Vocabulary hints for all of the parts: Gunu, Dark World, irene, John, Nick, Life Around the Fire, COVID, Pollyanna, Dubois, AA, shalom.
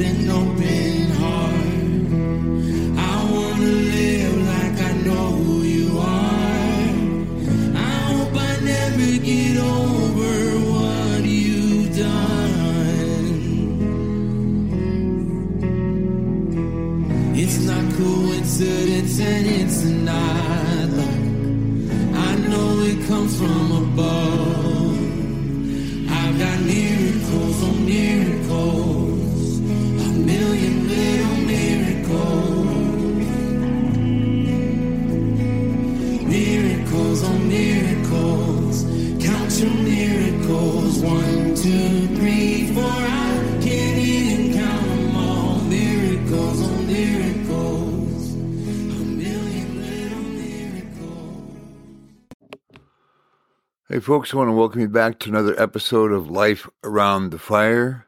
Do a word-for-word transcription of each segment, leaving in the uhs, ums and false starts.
with an open heart. I want to live like I know who you are. I hope I never get over what you've done. It's not coincidence and it's not luck. I know it comes from above. I've got miracles on miracles. One, two, three, four, I can't even count them all. Miracles on miracles, a million little miracles. Hey folks, I want to welcome you back to another episode of Life Around the Fire.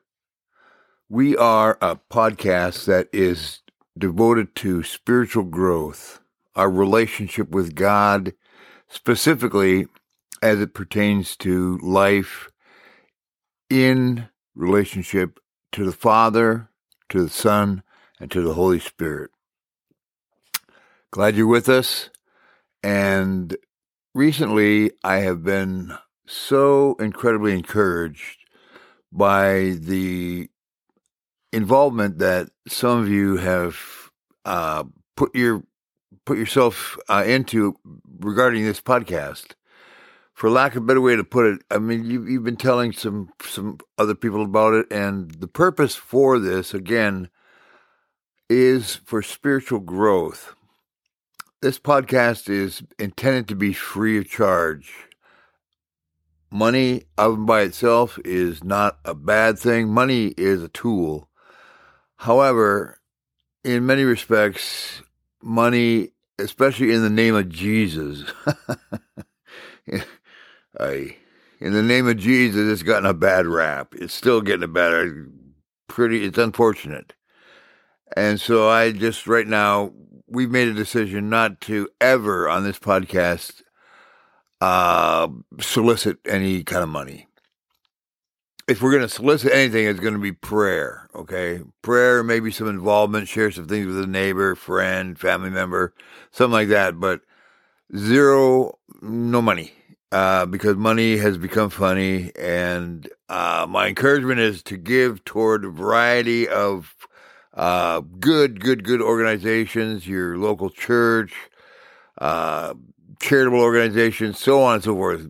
We are a podcast that is devoted to spiritual growth, our relationship with God, specifically as it pertains to life in relationship to the Father, to the Son, and to the Holy Spirit. Glad you're with us. And recently, I have been so incredibly encouraged by the involvement that some of you have uh, put your put yourself uh, into regarding this podcast. For lack of a better way to put it, I mean, you've, you've been telling some some other people about it, and the purpose for this, again, is for spiritual growth. This podcast is intended to be free of charge. Money, of and by itself, is not a bad thing. Money is a tool. However, in many respects, money, especially in the name of Jesus, I, in the name of Jesus, it's gotten a bad rap. It's still getting a bad, pretty, it's unfortunate. And so I just, right now, we've made a decision not to ever on this podcast uh, solicit any kind of money. If we're going to solicit anything, it's going to be prayer, okay? Prayer, maybe some involvement, share some things with a neighbor, friend, family member, something like that, but zero, no money. Uh, because money has become funny, and uh, my encouragement is to give toward a variety of uh, good, good, good organizations, your local church, uh, charitable organizations, so on and so forth.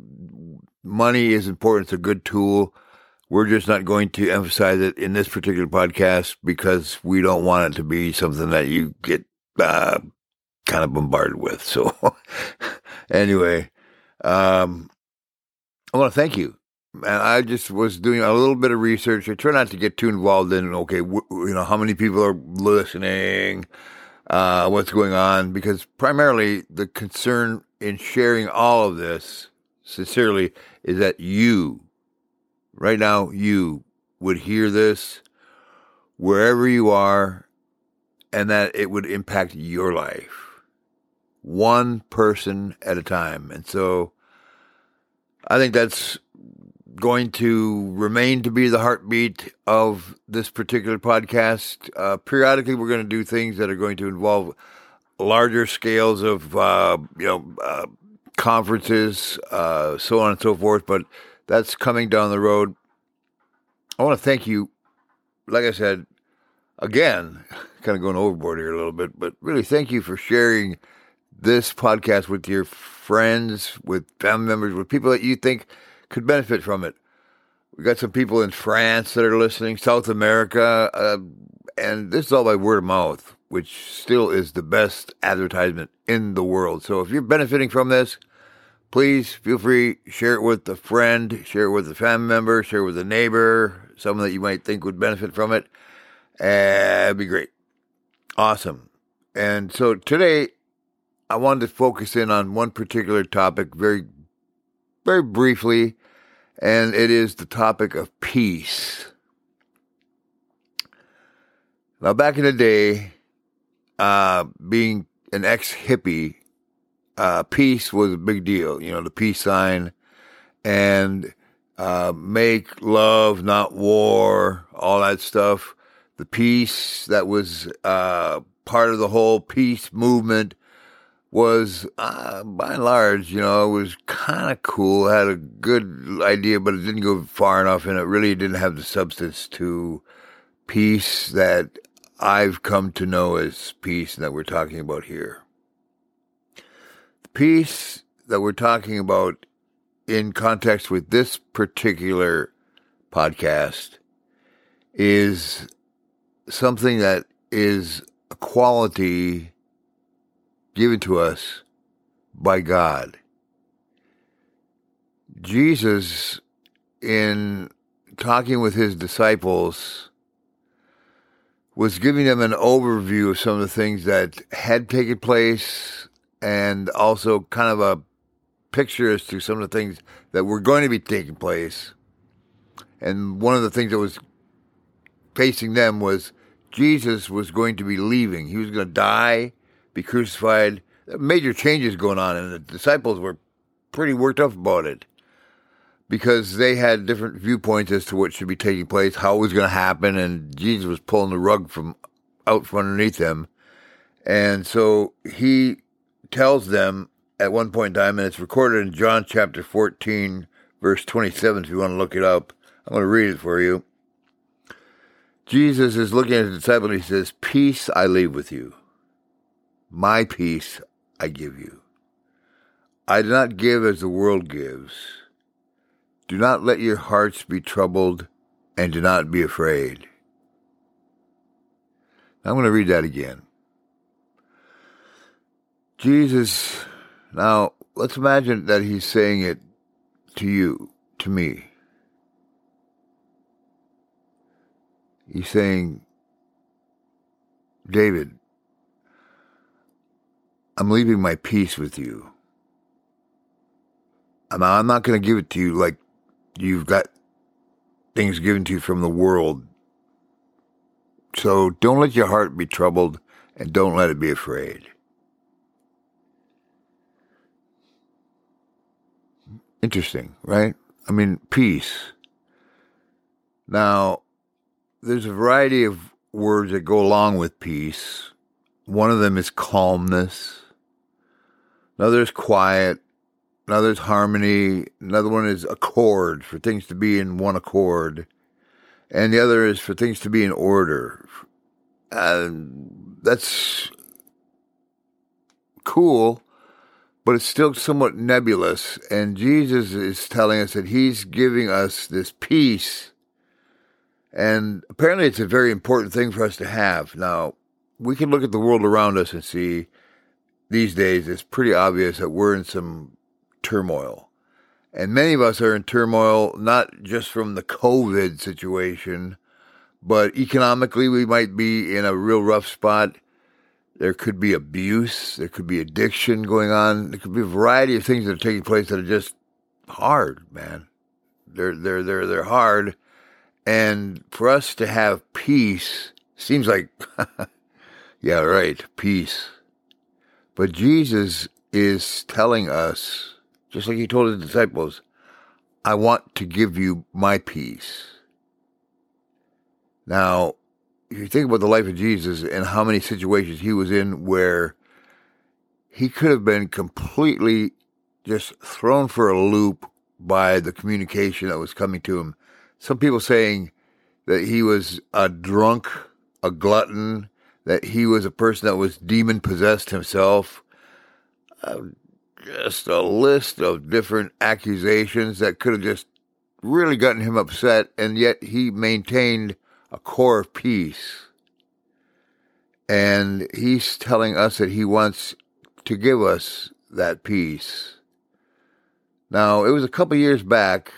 Money is important. It's a good tool. We're just not going to emphasize it in this particular podcast because we don't want it to be something that you get uh, kind of bombarded with. So anyway. Um, I want to thank you. And I just was doing a little bit of research. I try not to get too involved in, okay, wh- you know, how many people are listening, uh, what's going on, because primarily the concern in sharing all of this, sincerely, is that you, right now, you would hear this wherever you are, and that it would impact your life. One person at a time. And so I think that's going to remain to be the heartbeat of this particular podcast. Uh, periodically, we're going to do things that are going to involve larger scales of, uh, you know, uh, conferences, uh, so on and so forth. But that's coming down the road. I want to thank you, like I said, again, kind of going overboard here a little bit, but really thank you for sharing this podcast with your friends, with family members, with people that you think could benefit from it. We've got some people in France that are listening, South America, uh, and this is all by word of mouth, which still is the best advertisement in the world. So if you're benefiting from this, please feel free, share it with a friend, share it with a family member, share it with a neighbor, someone that you might think would benefit from it. Uh, it'd be great. Awesome. And so today, I wanted to focus in on one particular topic very, very briefly, and it is the topic of peace. Now, back in the day, uh, being an ex-hippie, uh, peace was a big deal, you know, the peace sign, and uh, make love, not war, all that stuff. the peace that was uh, part of the whole peace movement was, uh, by and large, you know, it was kind of cool, had a good idea, but it didn't go far enough, and it really didn't have the substance to peace that I've come to know as peace that we're talking about here. The peace that we're talking about in context with this particular podcast is something that is a quality given to us by God. Jesus, in talking with his disciples, was giving them an overview of some of the things that had taken place and also kind of a picture as to some of the things that were going to be taking place. And one of the things that was facing them was Jesus was going to be leaving. He was going to die, be crucified. Major changes going on, and the disciples were pretty worked up about it because they had different viewpoints as to what should be taking place, how it was going to happen, and Jesus was pulling the rug from out from underneath them. And so he tells them at one point in time, and it's recorded in John chapter fourteen, verse twenty-seven, if you want to look it up. I'm going to read it for you. Jesus is looking at his disciples and he says, "Peace I leave with you. My peace I give you. I do not give as the world gives. Do not let your hearts be troubled, and do not be afraid." I'm going to read that again. Jesus, now let's imagine that he's saying it to you, to me. He's saying, "David, I'm leaving my peace with you. I'm, I'm not going to give it to you like you've got things given to you from the world. So don't let your heart be troubled, and don't let it be afraid." Interesting, right? I mean, peace. Now, there's a variety of words that go along with peace. One of them is calmness. Another is quiet. Another is harmony. Another one is accord, for things to be in one accord. And the other is for things to be in order. Uh, that's cool, but it's still somewhat nebulous. And Jesus is telling us that he's giving us this peace. And apparently it's a very important thing for us to have. Now, we can look at the world around us and see these days it's pretty obvious that we're in some turmoil. And many of us are in turmoil, not just from the COVID situation, but economically we might be in a real rough spot. There could be abuse. There could be addiction going on. There could be a variety of things that are taking place that are just hard, man. They're, they're, they're, they're hard. And for us to have peace seems like, yeah, right, peace. But Jesus is telling us, just like he told his disciples, "I want to give you my peace." Now, if you think about the life of Jesus and how many situations he was in where he could have been completely just thrown for a loop by the communication that was coming to him. Some people saying that he was a drunk, a glutton, that he was a person that was demon-possessed himself. Uh, just a list of different accusations that could have just really gotten him upset, and yet he maintained a core of peace. And he's telling us that he wants to give us that peace. Now, it was a couple years back,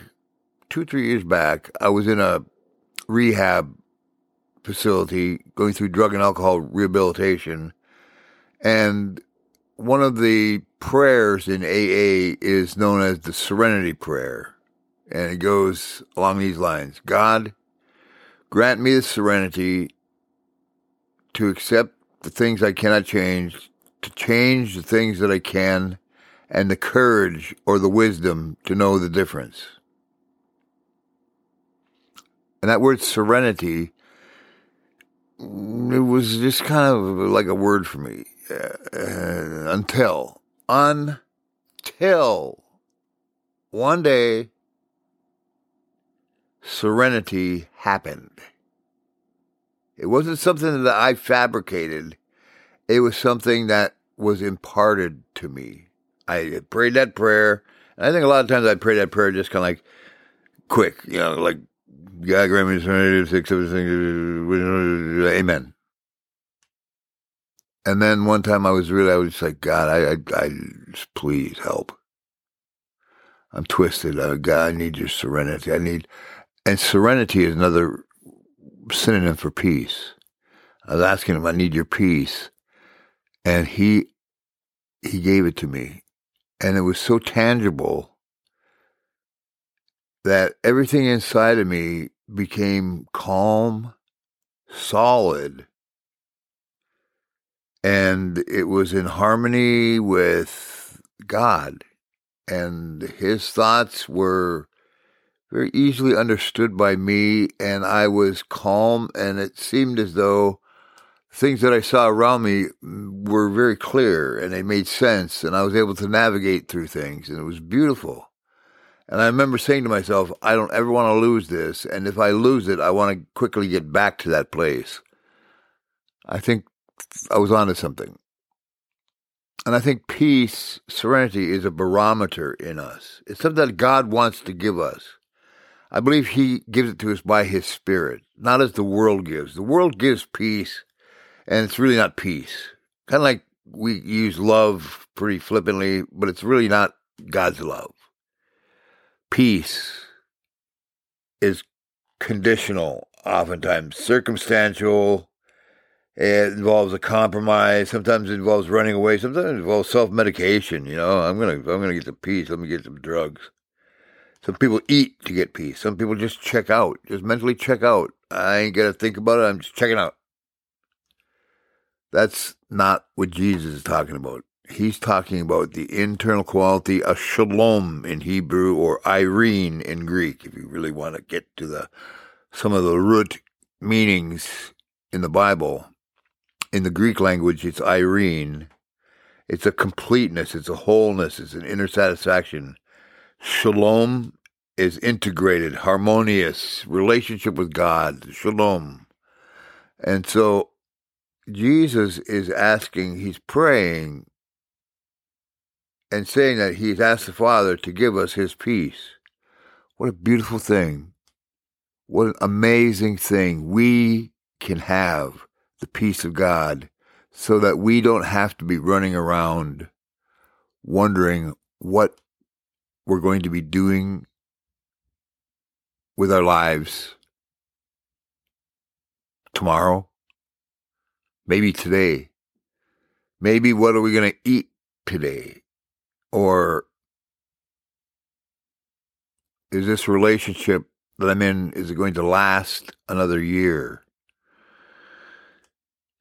two, three years back, I was in a rehab facility going through drug and alcohol rehabilitation. And one of the prayers in A A is known as the Serenity Prayer. And it goes along these lines: "God, grant me the serenity to accept the things I cannot change, to change the things that I can, and the courage or the wisdom to know the difference." And that word serenity it was just kind of like a word for me. Uh, until, until one day, serenity happened. It wasn't something that I fabricated. It was something that was imparted to me. I prayed that prayer. And I think a lot of times I pray that prayer just kind of like quick, you know, like, God grant me serenity, six of things, amen. And then one time I was really, I was just like, God, I, I, I please help. I'm twisted. I, God, I need your serenity. I need, and serenity is another synonym for peace. I was asking him, I need your peace. And he, he gave it to me. And it was so tangible that everything inside of me became calm, solid, and it was in harmony with God. And his thoughts were very easily understood by me, and I was calm, and it seemed as though things that I saw around me were very clear and they made sense, and I was able to navigate through things, and it was beautiful. And I remember saying to myself, I don't ever want to lose this, and if I lose it, I want to quickly get back to that place. I think I was onto something. And I think peace, serenity, is a barometer in us. It's something that God wants to give us. I believe he gives it to us by his Spirit, not as the world gives. The world gives peace, and it's really not peace. Kind of like we use love pretty flippantly, but it's really not God's love. Peace is conditional, oftentimes circumstantial. It involves a compromise. Sometimes it involves running away. Sometimes it involves self-medication. You know, I'm gonna, I'm gonna get some peace. Let me get some drugs. Some people eat to get peace. Some people just check out, just mentally check out. I ain't gotta think about it. I'm just checking out. That's not what Jesus is talking about. He's talking about the internal quality of shalom in Hebrew, or Irene in Greek, if you really want to get to the some of the root meanings in the Bible. In the Greek language, it's Irene. It's a completeness. It's a wholeness. It's an inner satisfaction. Shalom is integrated, harmonious, relationship with God. Shalom. And so Jesus is asking, he's praying and saying that he's asked the Father to give us his peace. What a beautiful thing. What an amazing thing. We can have the peace of God so that we don't have to be running around wondering what we're going to be doing with our lives tomorrow. Maybe today. Maybe what are we going to eat today? Or is this relationship that I'm in, is it going to last another year?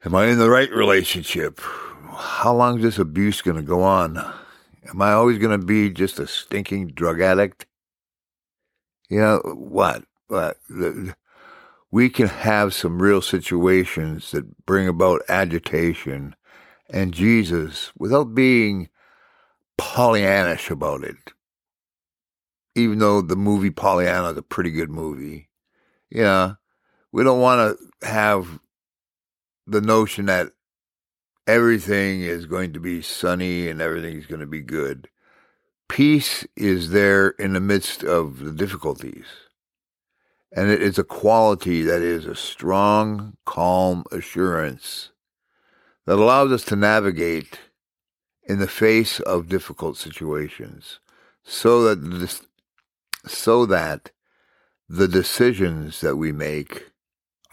Am I in the right relationship? How long is this abuse going to go on? Am I always going to be just a stinking drug addict? You know, what? What? We can have some real situations that bring about agitation, and Jesus, without being Pollyannish about it, even though the movie Pollyanna is a pretty good movie, yeah, we don't want to have the notion that everything is going to be sunny and everything is going to be good. Peace is there in the midst of the difficulties. And it is a quality that is a strong, calm assurance that allows us to navigate in the face of difficult situations so that the, so that the decisions that we make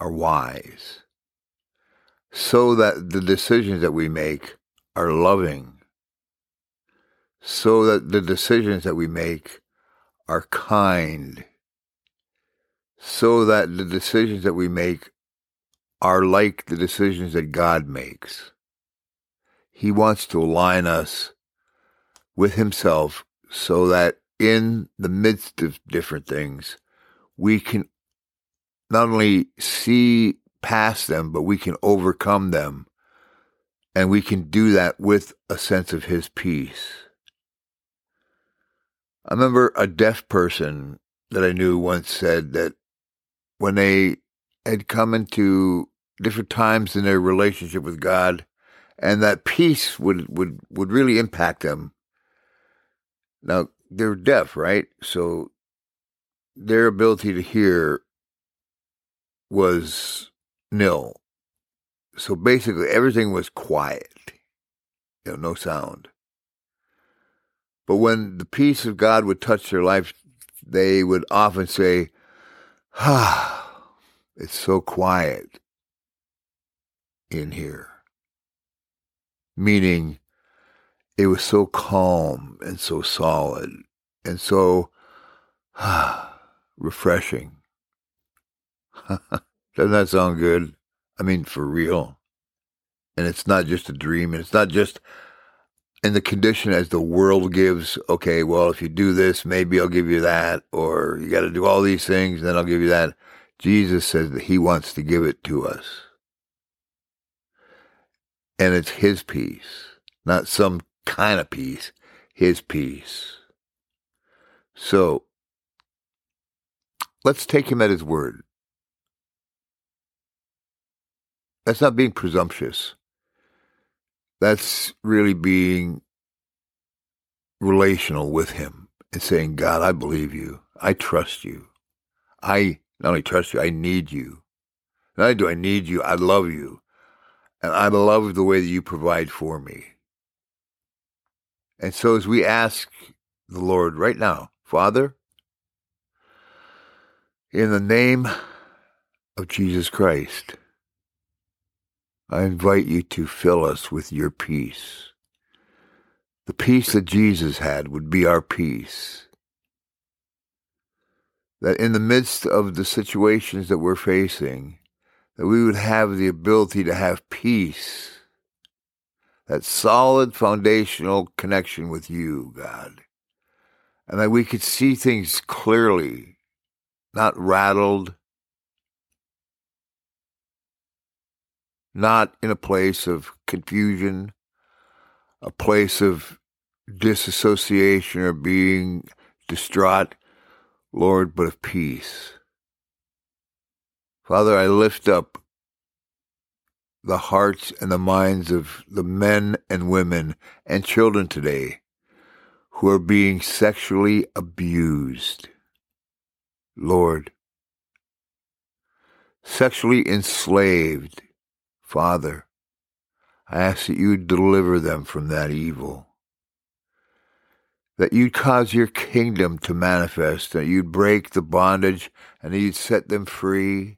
are wise, so that the decisions that we make are loving, so that the decisions that we make are kind, so that the decisions that we make are like the decisions that God makes. He wants to align us with himself so that in the midst of different things, we can not only see past them, but we can overcome them. And we can do that with a sense of his peace. I remember a deaf person that I knew once said that when they had come into different times in their relationship with God, and that peace would, would, would really impact them. Now, they're deaf, right? So their ability to hear was nil. So basically, everything was quiet, you know, no sound. But when the peace of God would touch their life, they would often say, ah, it's so quiet in here. Meaning, it was so calm and so solid and so ah, refreshing. Doesn't that sound good? I mean, for real. And it's not just a dream. And it's not just in the condition as the world gives, okay, well, if you do this, maybe I'll give you that, or you got to do all these things, and then I'll give you that. Jesus says that he wants to give it to us. And it's his peace, not some kind of peace, his peace. So let's take him at his word. That's not being presumptuous. That's really being relational with him and saying, God, I believe you. I trust you. I not only trust you, I need you. Not only do I need you, I love you. And I love the way that you provide for me. And so as we ask the Lord right now, Father, in the name of Jesus Christ, I invite you to fill us with your peace. The peace that Jesus had would be our peace. That in the midst of the situations that we're facing, that we would have the ability to have peace. That solid foundational connection with you, God. And that we could see things clearly, not rattled, not in a place of confusion, a place of disassociation or being distraught, Lord, but of peace. Father, I lift up the hearts and the minds of the men and women and children today who are being sexually abused. Lord, sexually enslaved. Father, I ask that you deliver them from that evil, that you'd cause your kingdom to manifest, that you'd break the bondage and that you'd set them free,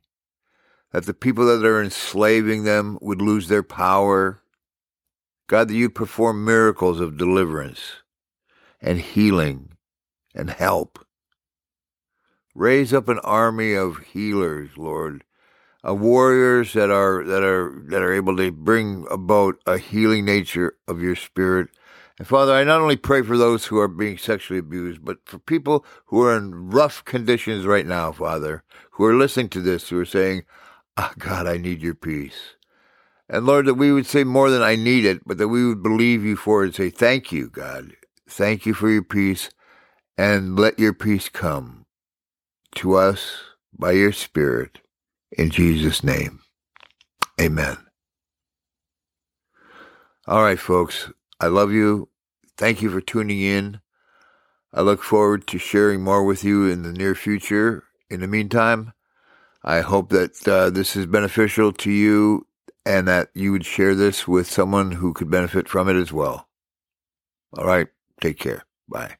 that the people that are enslaving them would lose their power. God, that you'd perform miracles of deliverance and healing and help. Raise up an army of healers, Lord, Uh, warriors that are that are that are able to bring about a healing nature of your spirit. And Father, I not only pray for those who are being sexually abused, but for people who are in rough conditions right now, Father, who are listening to this, who are saying, oh, God, I need your peace. And Lord, that we would say more than I need it, but that we would believe you for it and say, thank you, God. Thank you for your peace, and let your peace come to us by your spirit. In Jesus' name, amen. All right, folks, I love you. Thank you for tuning in. I look forward to sharing more with you in the near future. In the meantime, I hope that uh, this is beneficial to you and that you would share this with someone who could benefit from it as well. All right, take care. Bye.